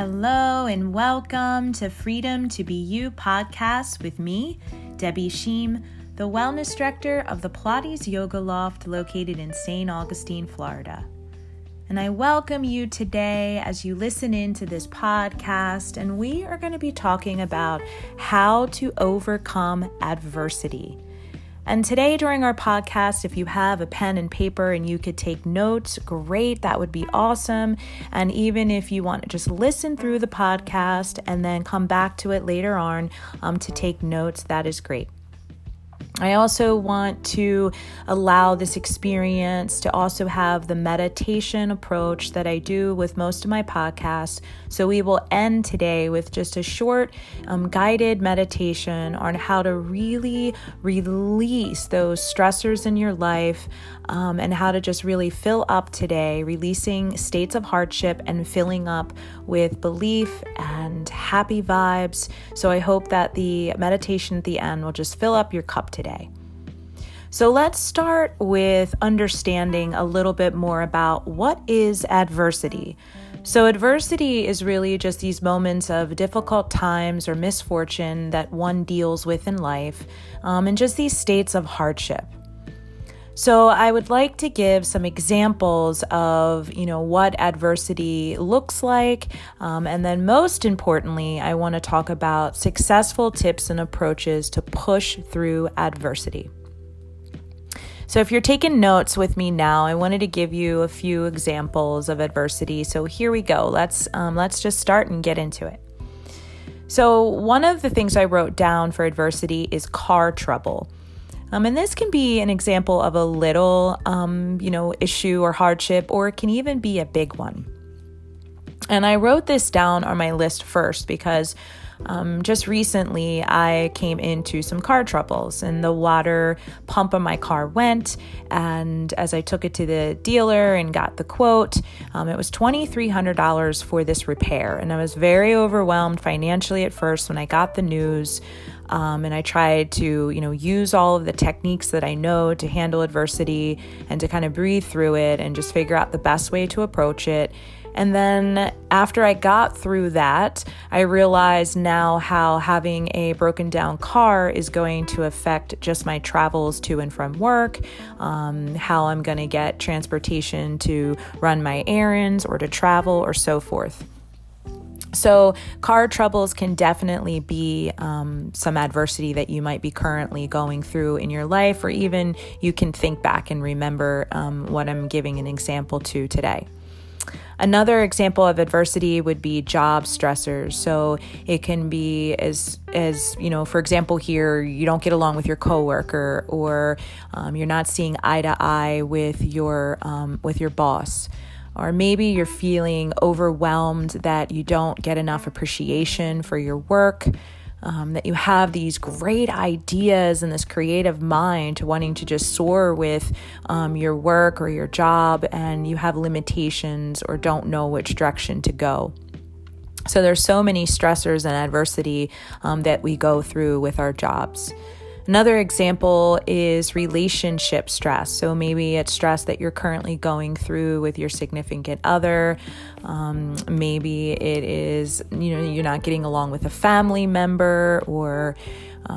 Hello and welcome to Freedom to Be You podcast with me, Debbie Sheem, the wellness director of the Pilates Yoga Loft located in St. Augustine, Florida. And I welcome you today as you listen in to this podcast, and we are going to be talking about how to overcome adversity. And today during our podcast, if you have a pen and paper and you could take notes, great, that would be awesome. And even if you want to just listen through the podcast and then come back to it later on to take notes, that is great. I also want to allow this experience to also have the meditation approach that I do with most of my podcasts. So we will end today with just a short guided meditation on how to really release those stressors in your life and how to just really fill up today, releasing states of hardship and filling up with belief and happy vibes. So I hope that the meditation at the end will just fill up your cup today. So let's start with understanding a little bit more about what is adversity. So adversity is really just these moments of difficult times or misfortune that one deals with in life, and just these states of hardship. So I would like to give some examples of, what adversity looks like. And then most importantly, I want to talk about successful tips and approaches to push through adversity. So if you're taking notes with me now, I wanted to give you a few examples of adversity. So here we go. Let's just start and get into it. So one of the things I wrote down for adversity is car trouble. And this can be an example of a little, issue or hardship, or it can even be a big one. And I wrote this down on my list first because just recently I came into some car troubles and the water pump on my car went. And as I took it to the dealer and got the quote, it was $2,300 for this repair. And I was very overwhelmed financially at first when I got the news. And I tried to, use all of the techniques that I know to handle adversity and to kind of breathe through it and just figure out the best way to approach it. And then after I got through that, I realized now how having a broken down car is going to affect just my travels to and from work, how I'm going to get transportation to run my errands or to travel or so forth. So car troubles can definitely be some adversity that you might be currently going through in your life, or even you can think back and remember what I'm giving an example to today. Another example of adversity would be job stressors. So it can be as for example, here, you don't get along with your coworker, or you're not seeing eye to eye with your boss. Or maybe you're feeling overwhelmed that you don't get enough appreciation for your work, that you have these great ideas and this creative mind wanting to just soar with your work or your job, and you have limitations or don't know which direction to go. So there's so many stressors and adversity that we go through with our jobs. Another example is relationship stress. So maybe it's stress that you're currently going through with your significant other. Maybe it is, you're not getting along with a family member, or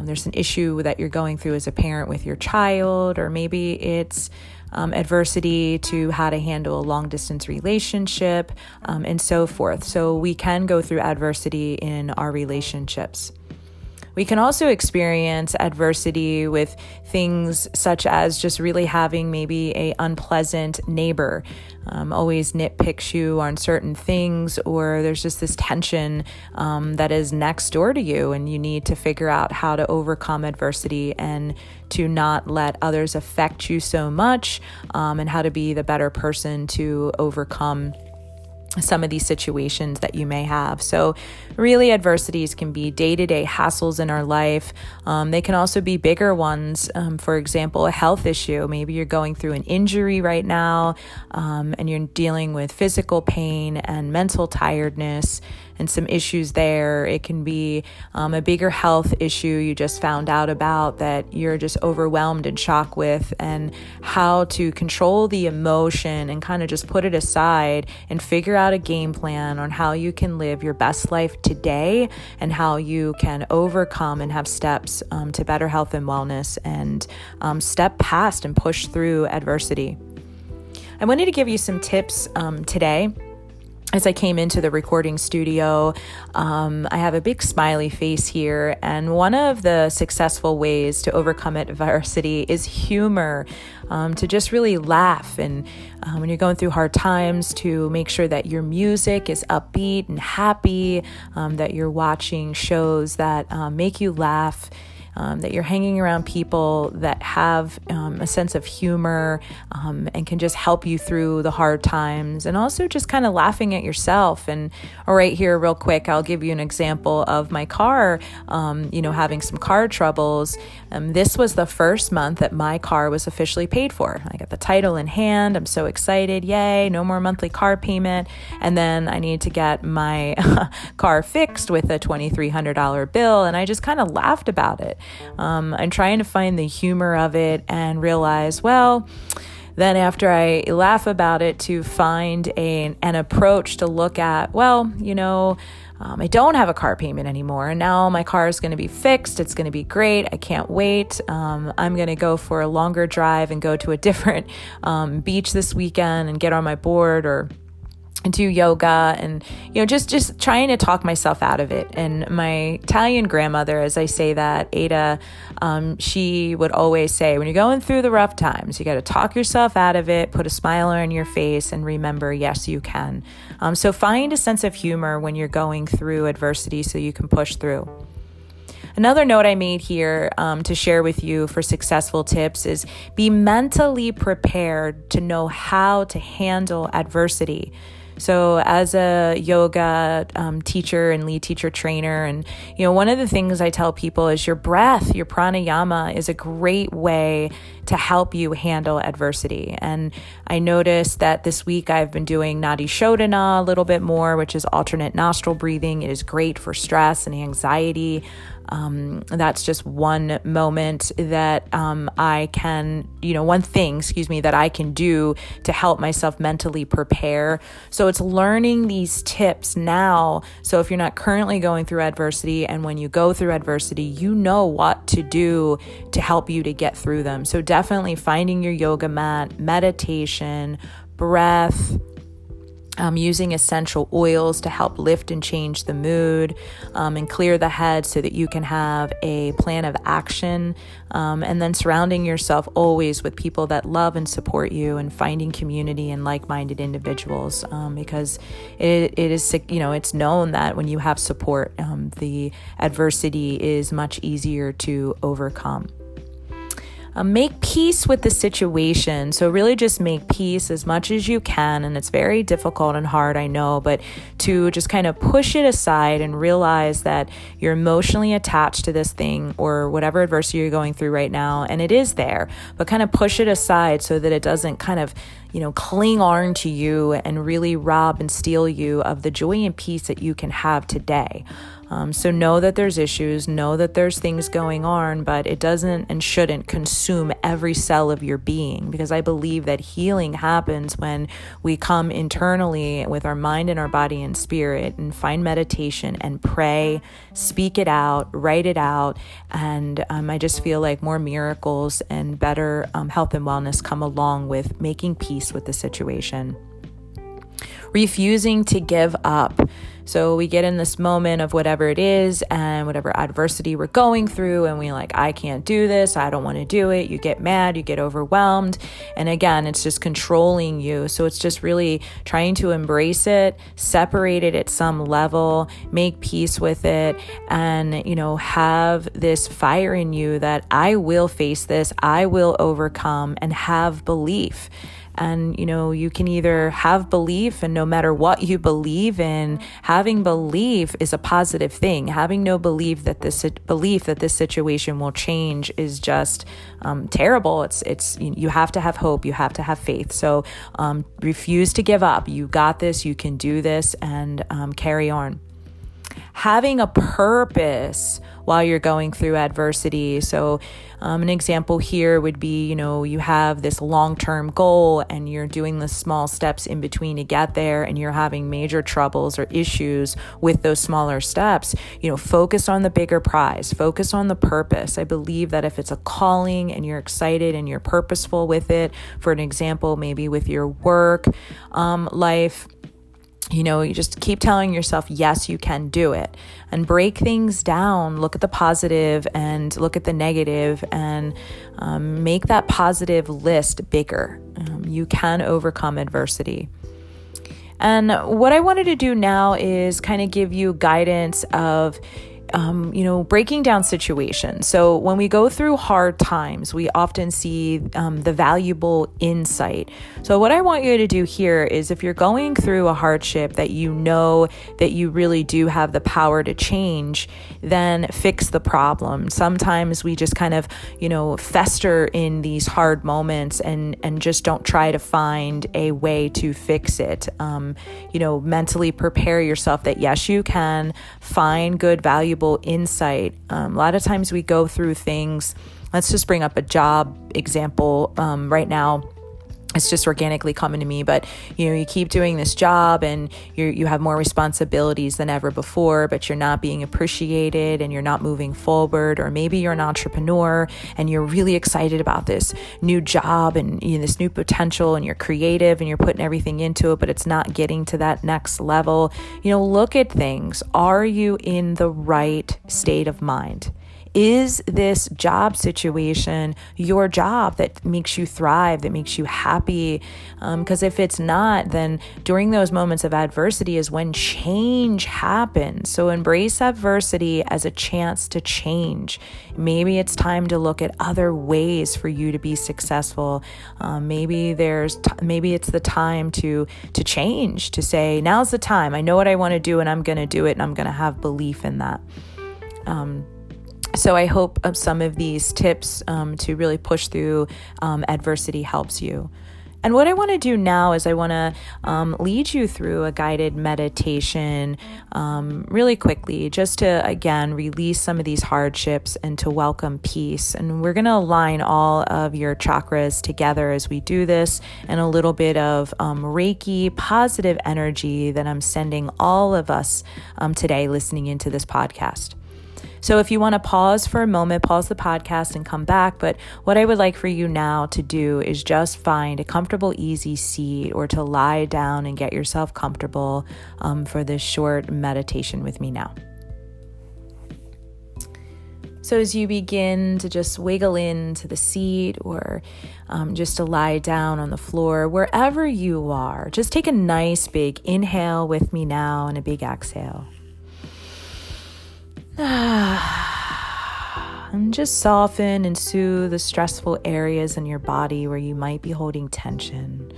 there's an issue that you're going through as a parent with your child, or maybe it's adversity to how to handle a long distance relationship and so forth. So we can go through adversity in our relationships. We can also experience adversity with things such as just really having maybe an unpleasant neighbor, always nitpicks you on certain things, or there's just this tension that is next door to you, and you need to figure out how to overcome adversity and to not let others affect you so much, and how to be the better person to overcome some of these situations that you may have. So really, adversities can be day-to-day hassles in our life. They can also be bigger ones. For example, a health issue. Maybe you're going through an injury right now, and you're dealing with physical pain and mental tiredness. and some issues there. It can be a bigger health issue you just found out about that you're just overwhelmed and shocked with, and how to control the emotion and kind of just put it aside and figure out a game plan on how you can live your best life today and how you can overcome and have steps to better health and wellness, and step past and push through adversity. I wanted to give you some tips today. As I came into the recording studio, I have a big smiley face here. And one of the successful ways to overcome adversity is humor, to just really laugh. And when you're going through hard times, to make sure that your music is upbeat and happy, that you're watching shows that make you laugh, that you're hanging around people that have a sense of humor and can just help you through the hard times, and also just kind of laughing at yourself. And right here, real quick, I'll give you an example of my car, having some car troubles. This was the first month that my car was officially paid for. I got the title in hand. I'm so excited. Yay, no more monthly car payment. And then I need to get my car fixed with a $2,300 bill. And I just kind of laughed about it. I'm trying to find the humor of it and realize, well, then after I laugh about it, to find an approach to look at, well, I don't have a car payment anymore, and now my car is going to be fixed. It's going to be great. I can't wait. I'm going to go for a longer drive and go to a different beach this weekend and get on my board, or do yoga, and, just trying to talk myself out of it. And my Italian grandmother, as I say that, Ada, she would always say, when you're going through the rough times, you got to talk yourself out of it, put a smile on your face, and remember, yes, you can. So find a sense of humor when you're going through adversity so you can push through. Another note I made here to share with you for successful tips is be mentally prepared to know how to handle adversity. So as a yoga teacher and lead teacher trainer, and one of the things I tell people is your breath, your pranayama, is a great way to help you handle adversity. And I noticed that this week I've been doing Nadishodana a little bit more, which is alternate nostril breathing. It is great for stress and anxiety. That's just one moment that that I can do to help myself mentally prepare. So it's learning these tips now. So if you're not currently going through adversity, and when you go through adversity, you know what to do to help you to get through them. So definitely finding your yoga mat, meditation, breath, using essential oils to help lift and change the mood and clear the head so that you can have a plan of action. And then surrounding yourself always with people that love and support you, and finding community and like-minded individuals, because it is, it's known that when you have support, the adversity is much easier to overcome. Make peace with the situation. So really just make peace as much as you can. And it's very difficult and hard, I know, but to just kind of push it aside and realize that you're emotionally attached to this thing or whatever adversity you're going through right now. And it is there, but kind of push it aside so that it doesn't kind of, cling on to you and really rob and steal you of the joy and peace that you can have today. So know that there's issues, know that there's things going on, but it doesn't and shouldn't consume every cell of your being, because I believe that healing happens when we come internally with our mind and our body and spirit, and find meditation and pray, speak it out, write it out. And I just feel like more miracles and better health and wellness come along with making peace with the situation. Refusing to give up. So we get in this moment of whatever it is and whatever adversity we're going through, and we're like, I can't do this. I don't want to do it. You get mad, you get overwhelmed. And again, it's just controlling you. So it's just really trying to embrace it, separate it at some level, make peace with it, and, have this fire in you that I will face this, I will overcome, and have belief. And, you can either have belief, and no matter what you believe in, having belief is a positive thing. Having no belief that this situation will change is just terrible. It's you have to have hope. You have to have faith. So refuse to give up. You got this. You can do this, and carry on. having a purpose while you're going through adversity. So an example here would be, you know, you have this long-term goal and you're doing the small steps in between to get there, and you're having major troubles or issues with those smaller steps. You know, focus on the bigger prize, focus on the purpose. I believe that if it's a calling and you're excited and you're purposeful with it, for an example, maybe with your work life, you know, you just keep telling yourself, yes, you can do it, and break things down. Look at the positive and look at the negative, and make that positive list bigger. You can overcome adversity. And what I wanted to do now is kind of give you guidance of, you know, breaking down situations. So when we go through hard times, we often see the valuable insight. So what I want you to do here is, if you're going through a hardship that you know that you really do have the power to change, then fix the problem. Sometimes we just kind of, you know, fester in these hard moments and just don't try to find a way to fix it. You know, mentally prepare yourself that yes, you can find good, valuable insight. A lot of times we go through things. Let's just bring up a job example right now. It's just organically coming to me, but you know, you keep doing this job and you have more responsibilities than ever before, but you're not being appreciated and you're not moving forward. Or maybe you're an entrepreneur and you're really excited about this new job and, you know, this new potential, and you're creative and you're putting everything into it, but it's not getting to that next level. You know, look at things. Are you in the right state of mind? Is this job situation your job that makes you thrive, that makes you happy? Because if it's not, then during those moments of adversity is when change happens. So embrace adversity as a chance to change. Maybe it's time to look at other ways for you to be successful. Maybe it's the time to change, to say, now's the time. I know what I want to do and I'm going to do it, and I'm going to have belief in that. So I hope some of these tips to really push through adversity helps you. And what I want to do now is I want to lead you through a guided meditation really quickly, just to, again, release some of these hardships and to welcome peace. And we're going to align all of your chakras together as we do this, and a little bit of Reiki positive energy that I'm sending all of us today listening into this podcast. So if you want to pause for a moment, pause the podcast and come back. But what I would like for you now to do is just find a comfortable, easy seat, or to lie down and get yourself comfortable for this short meditation with me now. So as you begin to just wiggle into the seat, or just to lie down on the floor, wherever you are, just take a nice big inhale with me now and a big exhale. And just soften and soothe the stressful areas in your body where you might be holding tension.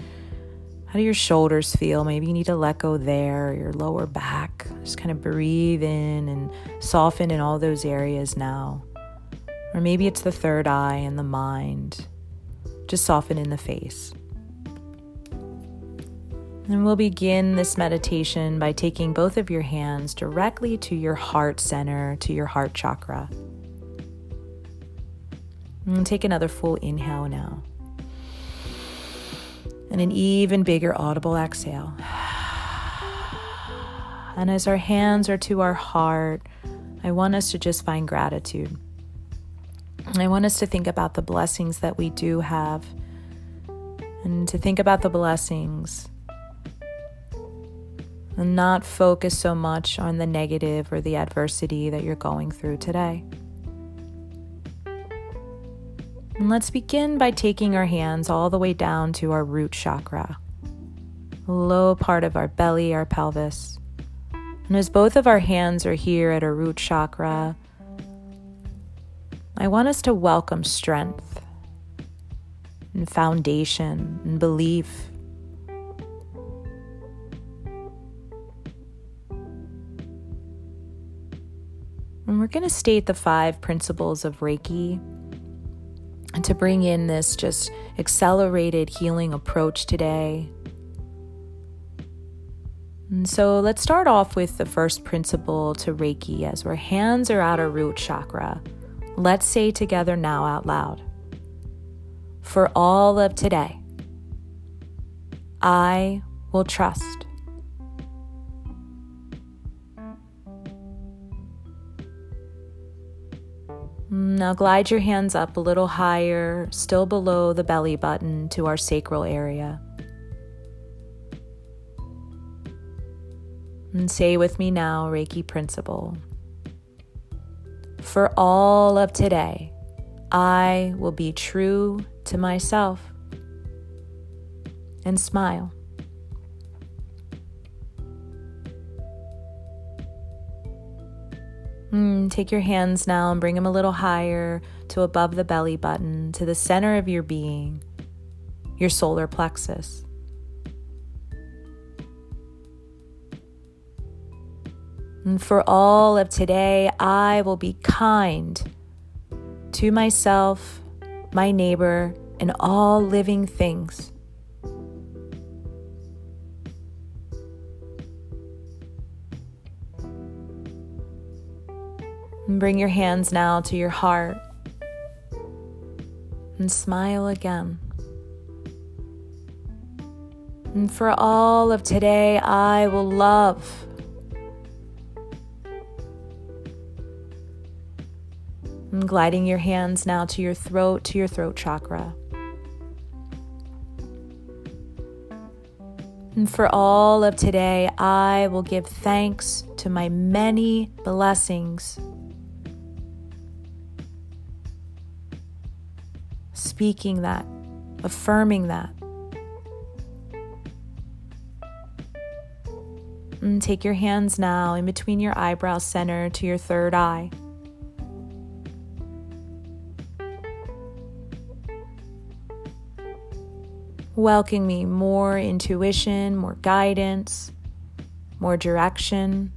How do your shoulders feel? Maybe you need to let go there, your lower back. Just kind of breathe in and soften in all those areas now. Or maybe it's the third eye and the mind. Just soften in the face. And we'll begin this meditation by taking both of your hands directly to your heart center, to your heart chakra. And take another full inhale now. And an even bigger audible exhale. And as our hands are to our heart, I want us to just find gratitude. And I want us to think about the blessings that we do have, and to think about the blessings and not focus so much on the negative or the adversity that you're going through today. And let's begin by taking our hands all the way down to our root chakra, low part of our belly, our pelvis. And as both of our hands are here at our root chakra, I want us to welcome strength and foundation and belief. And we're going to state the 5 principles of Reiki, and to bring in this just accelerated healing approach today. And so let's start off with the first principle to Reiki as our hands are at our root chakra. Let's say together now out loud. For all of today, I will trust. Now glide your hands up a little higher, still below the belly button to our sacral area. And say with me now, Reiki principle. For all of today, I will be true to myself. And smile. Take your hands now and bring them a little higher to above the belly button, to the center of your being, your solar plexus. And for all of today, I will be kind to myself, my neighbor, and all living things. And bring your hands now to your heart and smile again. And for all of today, I will love. And gliding your hands now to your throat chakra. And for all of today, I will give thanks to my many blessings. Speaking that, affirming that. And take your hands now in between your eyebrow center to your third eye. Welcoming more intuition, more guidance, more direction.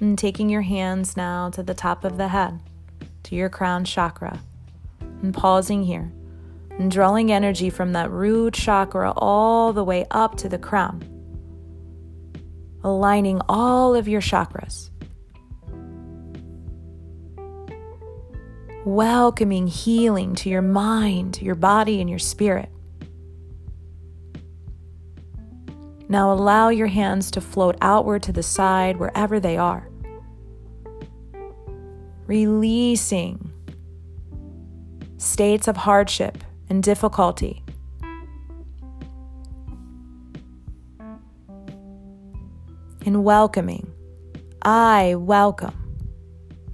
And taking your hands now to the top of the head, to your crown chakra, and pausing here, and drawing energy from that root chakra all the way up to the crown, aligning all of your chakras, welcoming healing to your mind, your body, and your spirit. Now allow your hands to float outward to the side wherever they are. Releasing states of hardship and difficulty. And welcoming, I welcome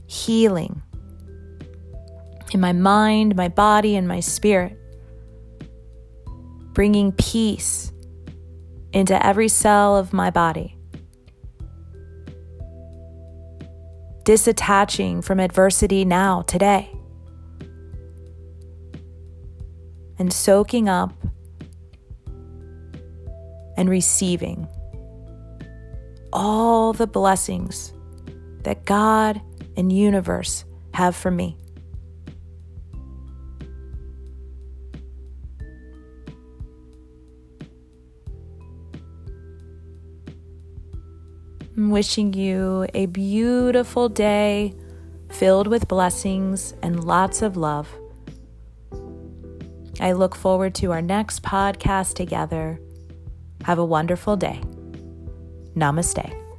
healing in my mind, my body, and my spirit. Bringing peace into every cell of my body. Disattaching from adversity now, today. And soaking up and receiving all the blessings that God and universe have for me. I'm wishing you a beautiful day filled with blessings and lots of love. I look forward to our next podcast together. Have a wonderful day. Namaste.